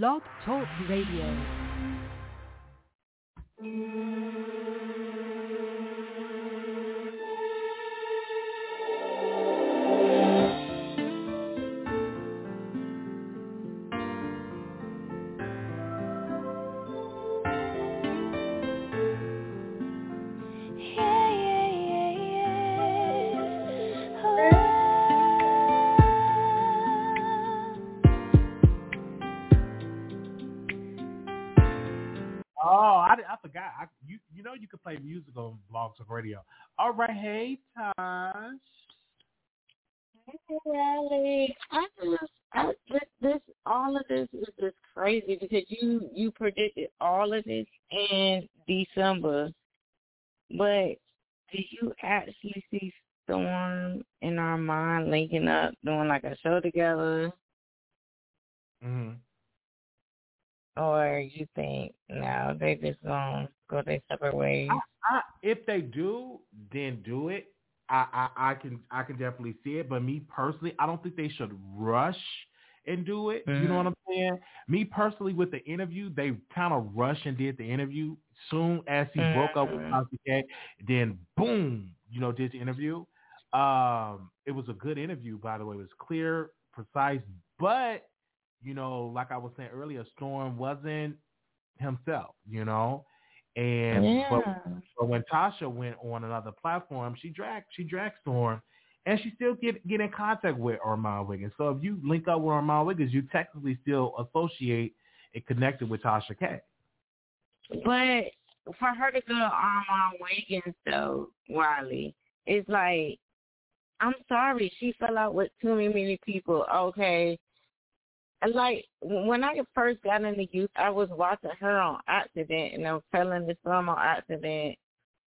Blog Talk Radio. Music on Vlogs of Radio. All right, hey Tosh. Hey Riley. All of this is just crazy because you predicted all of this in December, but did you actually see Storm and Armand linking up, doing like a show together? Mm-hmm. Or you think, no, they just gonna go their separate ways? If they do, then do it. I can definitely see it. But me personally, I don't think they should rush and do it. Mm-hmm. You know what I'm saying? Me personally, with the interview, they kind of rushed and did the interview soon as he broke up with Kassie K. Then boom, did the interview. It was a good interview, by the way. It was clear, precise, but. Like I was saying earlier, Storm wasn't himself, and yeah. But when Tasha went on another platform, she dragged Storm, and she still get in contact with Armand Wiggins. So if you link up with Armand Wiggins, you technically still associate and connected with Tasha K. But for her to go to Armand Wiggins, though, Riley, it's like, I'm sorry, she fell out with too many people. Okay. Like, when I first got into youth, I was watching her on accident, and I was telling this film on accident.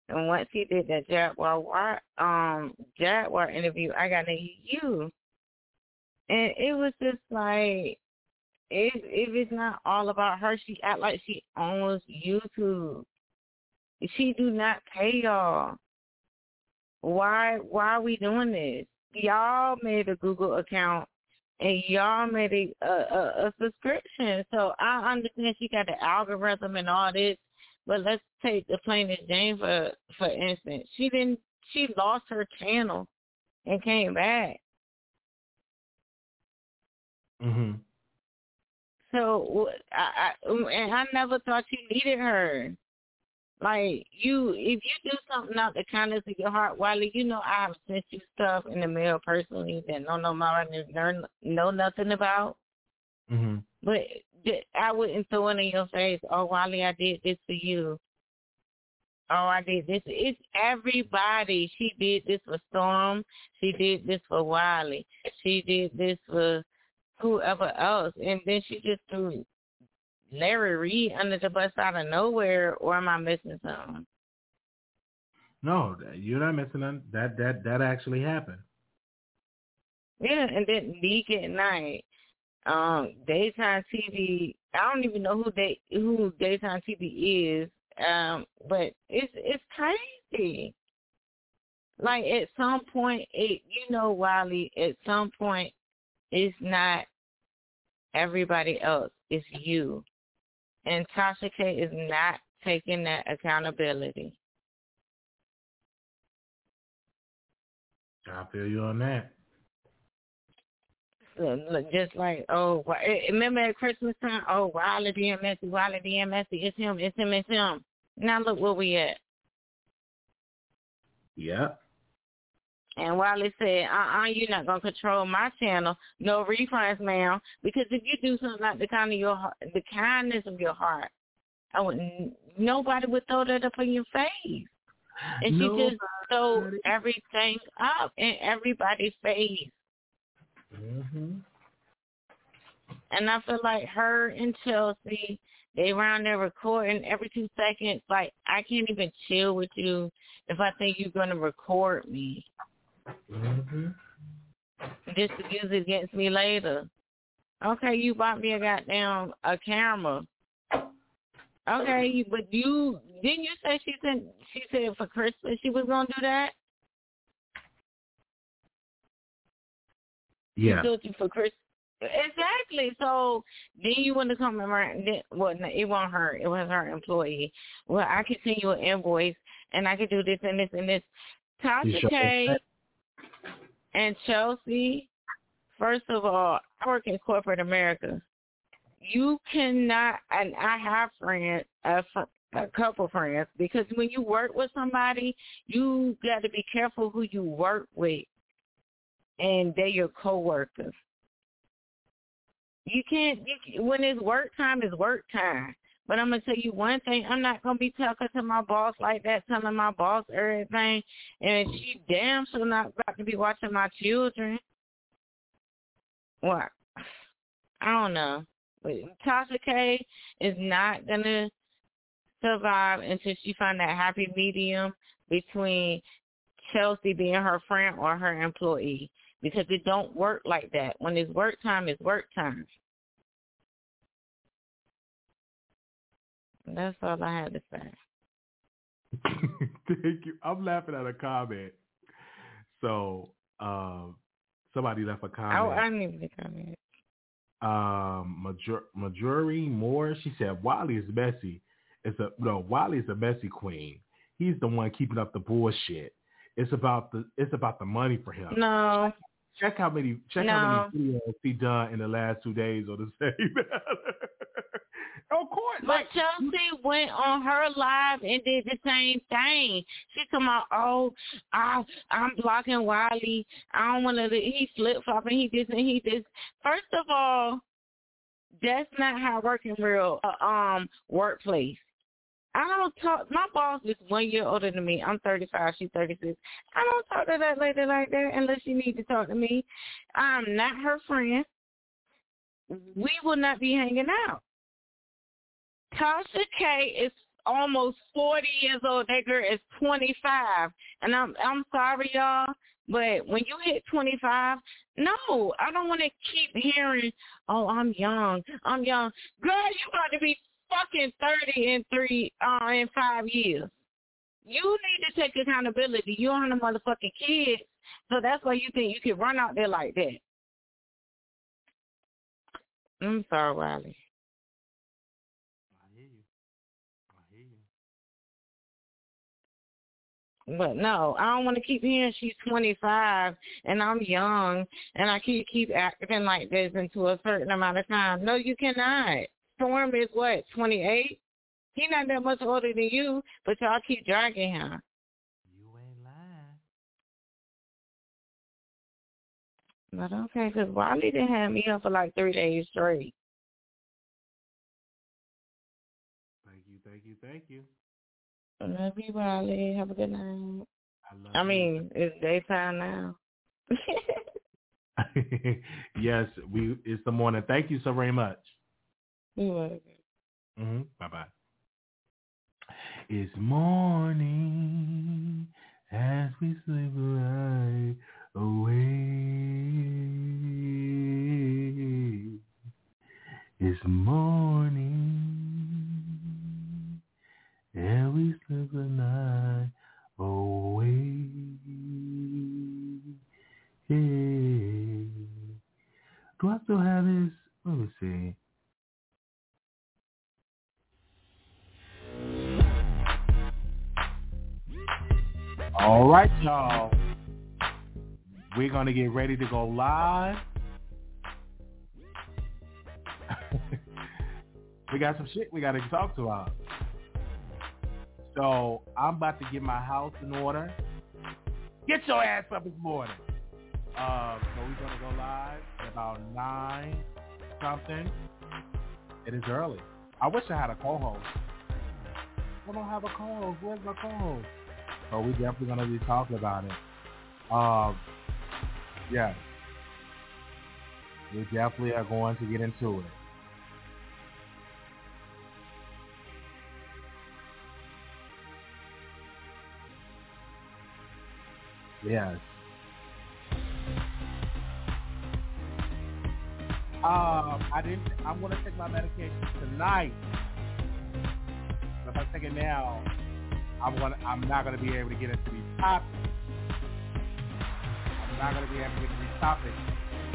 And once he did that Jaguar interview, I got into youth. And it was just like, if it's not all about her, she act like she owns YouTube. She do not pay y'all. Why are we doing this? Y'all made a Google account. And y'all made a subscription. So I understand she got the algorithm and all this, but let's take the plaintiff Jane for instance. She lost her channel and came back. Mhm. So I never thought you needed her. Like, if you do something out the kindness of your heart, Wiley, I have sent you stuff in the mail personally that nobody know nothing about. Mm-hmm. But I wouldn't throw it in your face, oh, Wiley, I did this for you. Oh, I did this. It's everybody. She did this for Storm. She did this for Wiley. She did this for whoever else. And then she just threw Larry Reed under the bus out of nowhere, or am I missing something? No, you're not missing nothing. That actually happened. Yeah, and then Leak at Night, Daytime TV. I don't even know who Daytime TV is, but it's crazy. Like, at some point, Wiley, at some point, it's not everybody else. It's you. And Tasha K is not taking that accountability. I feel you on that. So, just like, oh, remember at Christmas time? Oh, Wiley being messy, it's him. Now look where we at. Yeah. And Wiley said, you're not going to control my channel. No refunds, ma'am. Because if you do something like the kindness of your heart, nobody would throw that up in your face. And she just threw everything up in everybody's face. Mm-hmm. And I feel like her and Chelsea, they round there recording every 2 seconds. Like, I can't even chill with you if I think you're going to record me. Mm-hmm. Just to use it against me later. Okay, you bought me a camera. Okay, but didn't you say she said for Christmas she was gonna do that? Yeah. She told you for Christmas. Exactly. So then you want to come around. Well, it wasn't her. It was her employee. Well, I can send you an invoice, and I can do this and this and this. Tasha K and Chelsea, first of all, I work in corporate America. You cannot, and I have friends, a couple friends, because when you work with somebody, you got to be careful who you work with, and they're your coworkers. When it's work time, it's work time. But I'm going to tell you one thing. I'm not going to be talking to my boss like that, telling my boss everything. And she damn sure not about to be watching my children. What? I don't know. Tasha K is not going to survive until she finds that happy medium between Chelsea being her friend or her employee. Because it don't work like that. When it's work time, it's work time. That's all I had to say. Thank you. I'm laughing at a comment. So somebody left a comment. Oh, I didn't even comment. Majorie Moore, she said, Wally is messy. Wally is a messy queen. He's the one keeping up the bullshit. It's about the money for him. No. Check how many videos he done in the last 2 days on the same matter. Of course. But like, Chelsea went on her live and did the same thing. She come out, I'm blocking Wiley. I don't want to, he flip-flopping, he this and he this. First of all, that's not how it works in real workplace. I don't talk, my boss is 1 year older than me. I'm 35, she's 36. I don't talk to that lady like that unless she needs to talk to me. I'm not her friend. We will not be hanging out. Tasha K is almost 40 years old. That girl is 25. And I'm sorry, y'all, but when you hit 25, no, I don't want to keep hearing, oh, I'm young. Girl, you about to be fucking 30 in 5 years. You need to take accountability. You aren't a motherfucking kid, so that's why you think you can run out there like that. I'm sorry, Wiley. But no, I don't want to keep hearing she's 25 and I'm young and I can't keep acting like this into a certain amount of time. No, you cannot. Storm is what, 28? He's not that much older than you, but y'all keep dragging him. You ain't lying. But okay, because Wiley didn't have me up for like 3 days straight. Thank you. Love you, Wiley. Have a good night. It's daytime now. Yes, it's the morning. Thank you so very much. You're welcome. Mm-hmm. Bye-bye. It's morning as we sleep right away. It's morning and we sleep the night away. Hey. Do I still have this? Let me see. All right, y'all. We're going to get ready to go live. We got some shit we got to talk about. So I'm about to get my house in order. Get your ass up this morning. So we're going to go live at about 9 something. It is early. I wish I had a co-host. I don't have a co-host. Where's my co-host? So we're definitely going to be talking about it. Yeah. We definitely are going to get into it. Yes. I'm going to take my medication tonight. If I take it now, I'm not going to be able to get into these topics.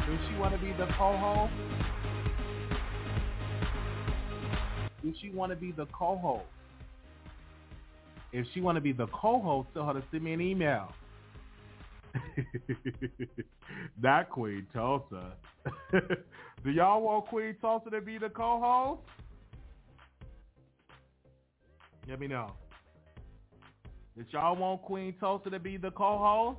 Does she want to be the co-host? Does she want to be the co-host? If she want to be the co-host, tell her to send me an email. Not Queen Tulsa. Do y'all want Queen Tulsa to be the co-host? Let me know. Did y'all want Queen Tulsa to be the co-host?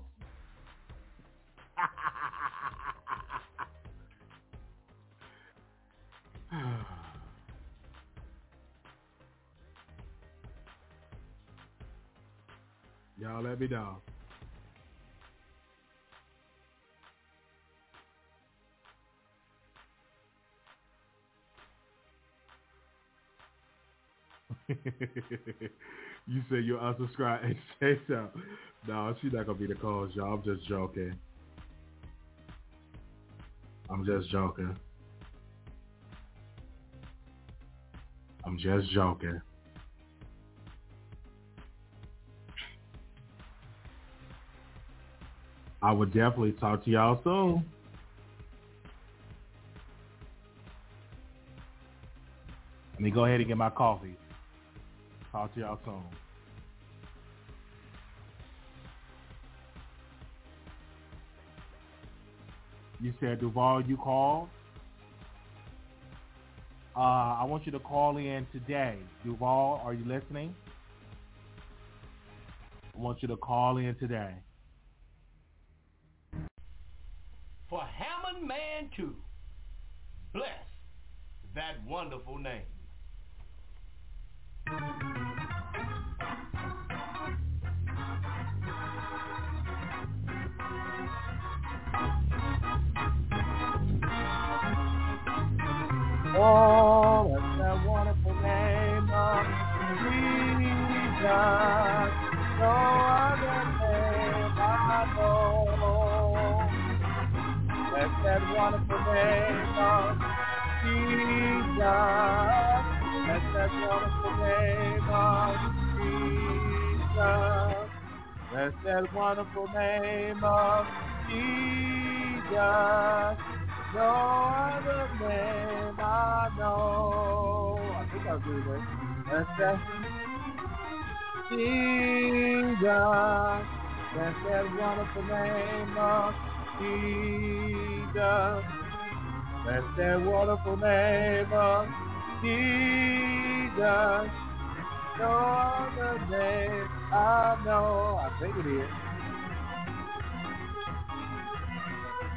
Y'all let me know. You said you're unsubscribed and say so. No, she's not going to be the cause, y'all. I'm just joking. I'm just joking. I would definitely talk to y'all soon. Let me go ahead and get my coffee. Talk to y'all soon. You said, Duvall, you called? I want you to call in today. Duvall, are you listening? I want you to call in today. For Hammond Man 2, bless that wonderful name. Oh, that's that wonderful name of Jesus. No other name I know. That's that wonderful name of Jesus. That's that wonderful name of Jesus. That's that wonderful name of Jesus. No other name I know. I think I'll do this. That's that Jesus. That's that wonderful name of Jesus. That's that wonderful name of Jesus. No other name I know. I think it is.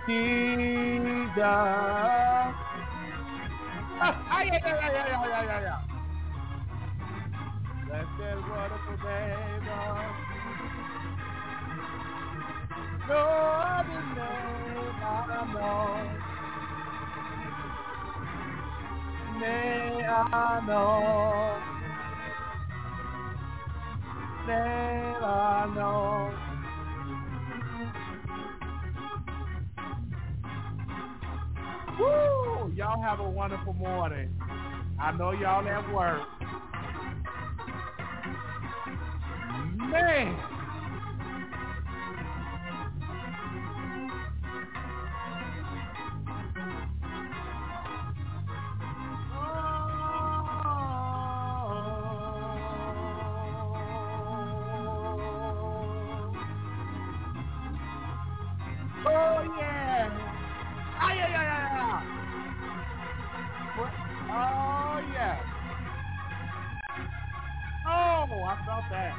Jesus. Yeah. That's that wonderful name of. No other name I know. Name I know. Name I know. Woo! Y'all have a wonderful morning. I know y'all at work. Man! Oh yeah! Oh, yeah. Oh, I felt that.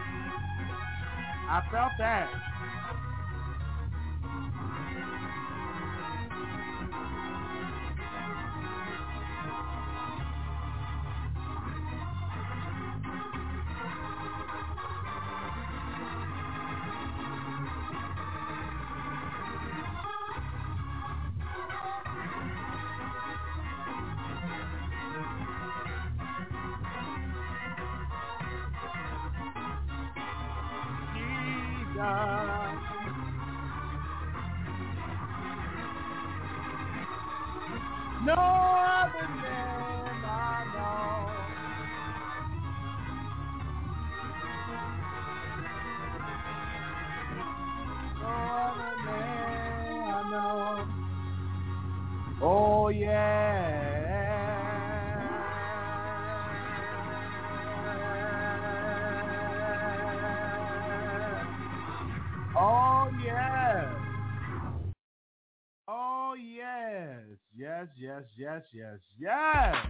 yes.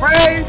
praise.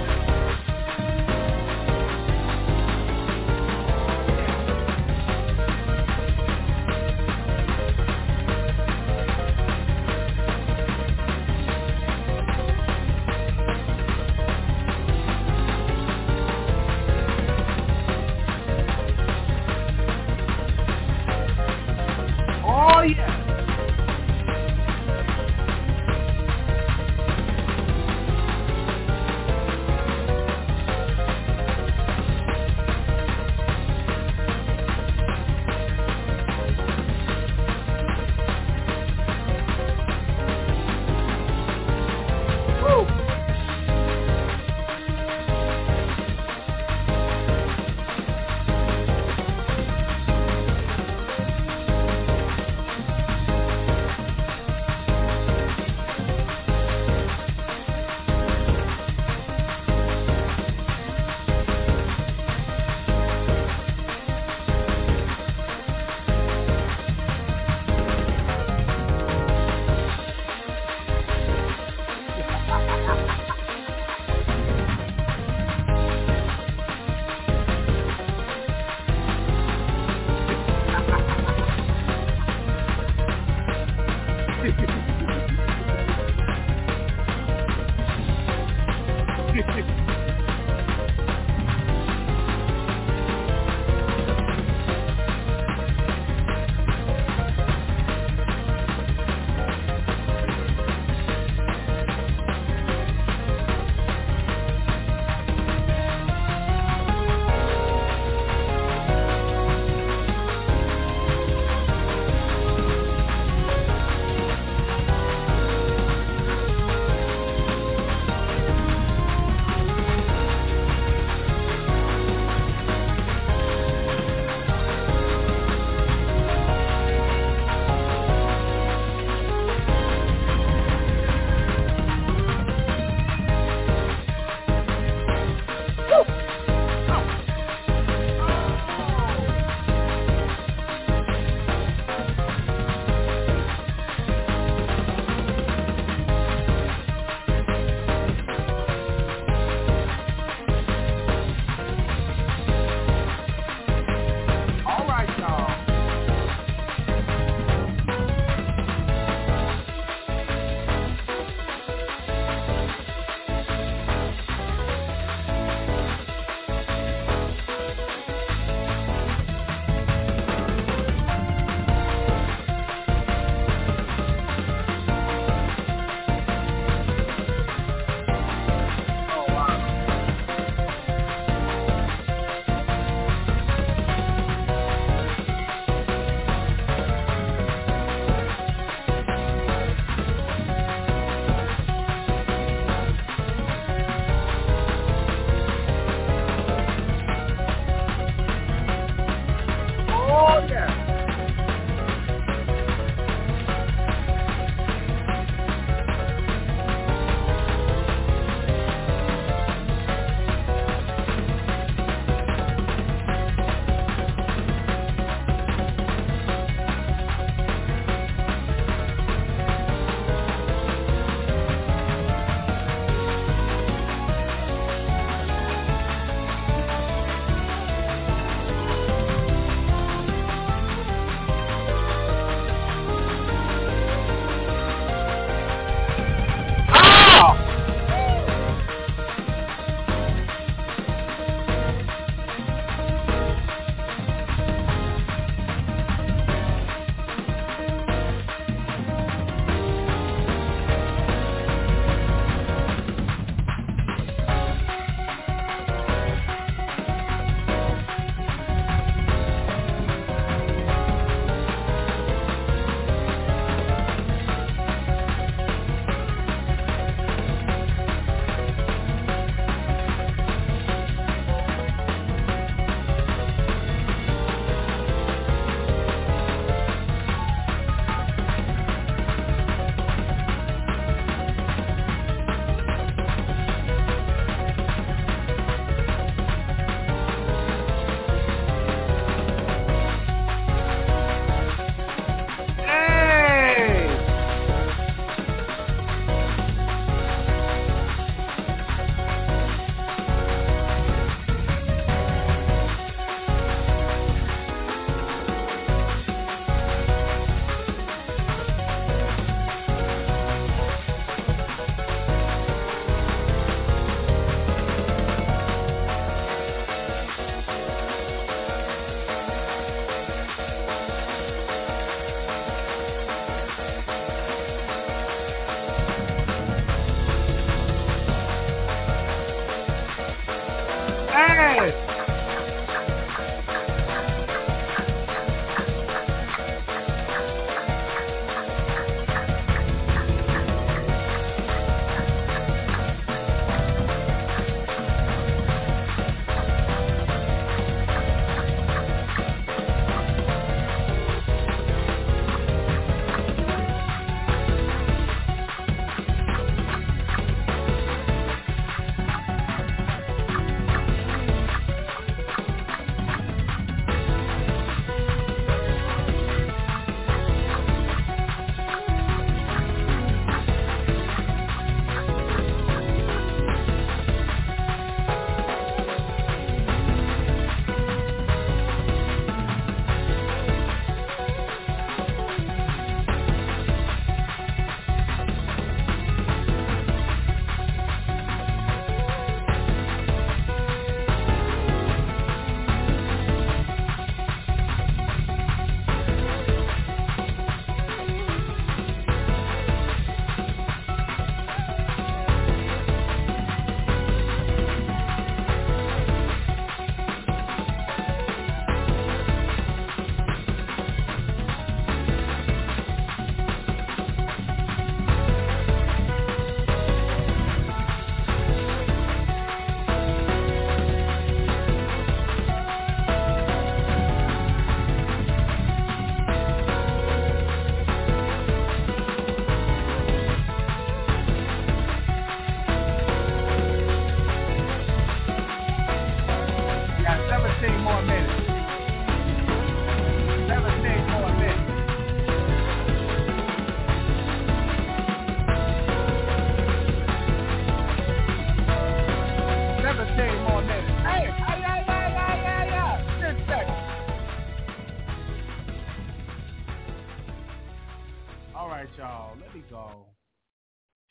with.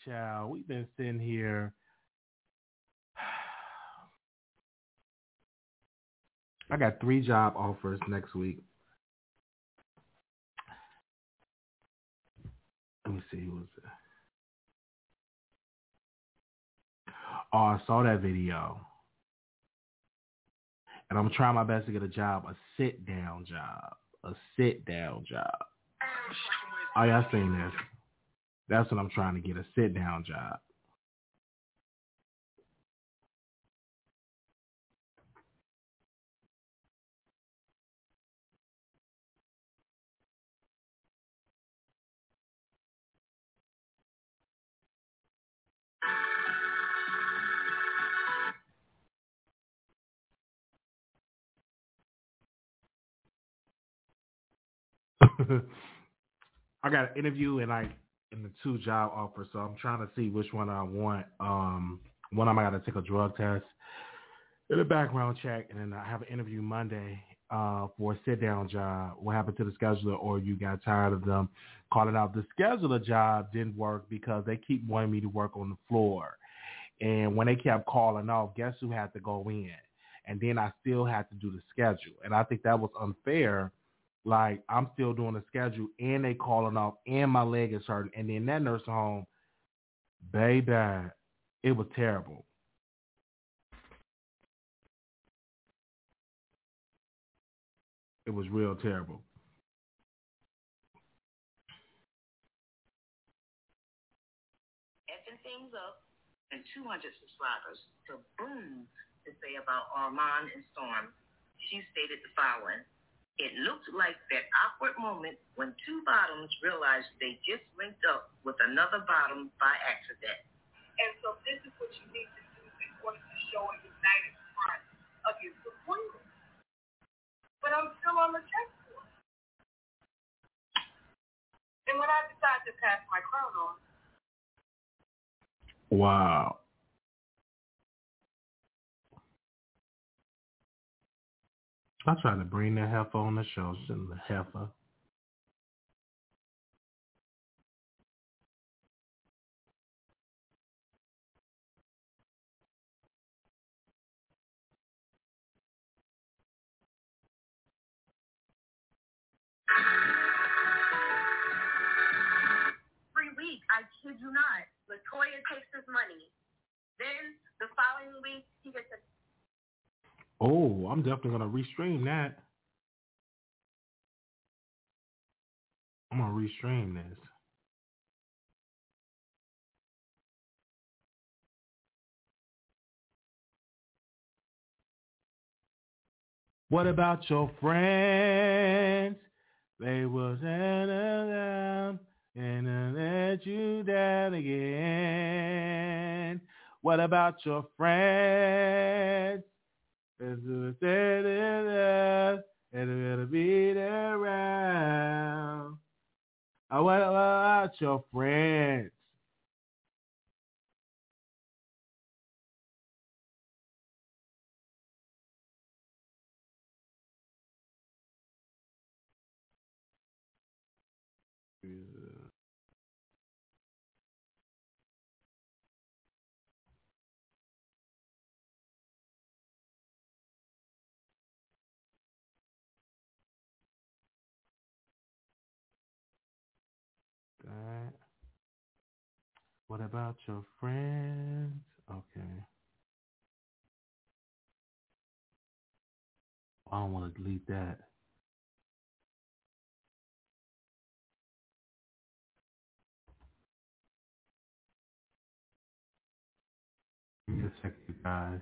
Child, we've been sitting here. I got 3 job offers next week. Let me see who's. Oh, I saw that video, and I'm trying my best to get a job, a sit down job. Oh, y'all seen this? That's what I'm trying to get, a sit-down job. I got an interview and the 2 job offers, so I'm trying to see which one I want. One, I might have to take a drug test and a background check, and then I have an interview Monday for a sit-down job. What happened to the scheduler, or you got tired of them calling out? The scheduler job didn't work because they keep wanting me to work on the floor. And when they kept calling off, guess who had to go in? And then I still had to do the schedule. And I think that was unfair. Like, I'm still doing the schedule, and they calling off, and my leg is hurting. And then that nursing home, baby, it was terrible. It was real terrible. Effing things up, and 200 subscribers. The boom to say about Armand and Storm. She stated the following. It looked like that awkward moment when 2 bottoms realized they just linked up with another bottom by accident. And so this is what you need to do in order to show a united front against the women. But I'm still on the chessboard. And when I decide to pass my crown on. Wow. I tried to bring that heifer on the show, shouldn't the heifer? Every week, I kid you not, LaToya takes his money. Then the following week, he gets a Oh, I'm definitely going to restream that. I'm going to restream this. What about your friends? They will stand around and let you down again. What about your friends? They will stand around and they'll be around. What about your friends? What about your friends? Okay. I don't want to delete that. Give me a second, you guys.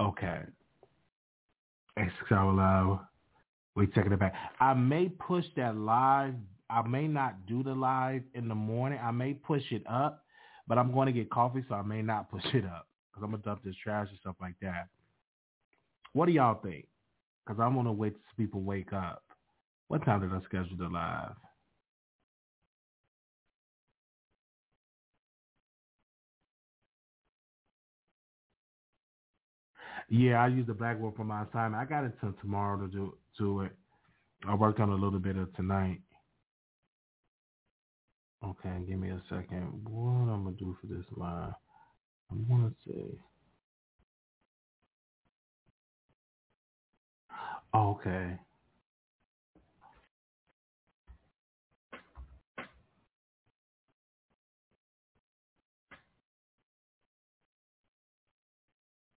Okay. XXL Live. We're taking it back. I may push that live. I may not do the live in the morning. I may push it up, but I'm going to get coffee, so I may not push it up because I'm going to dump this trash and stuff like that. What do y'all think? Because I'm going to wait till people wake up. What time did I schedule the live? Yeah, I used the blackboard for my assignment. I got until tomorrow to do it. I worked on a little bit of tonight. Okay, give me a second. What I'm going to do for this live? I'm going to say... Okay.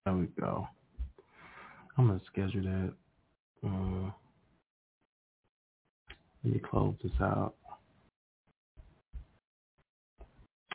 There we go. I'm going to schedule that. Let me close this out.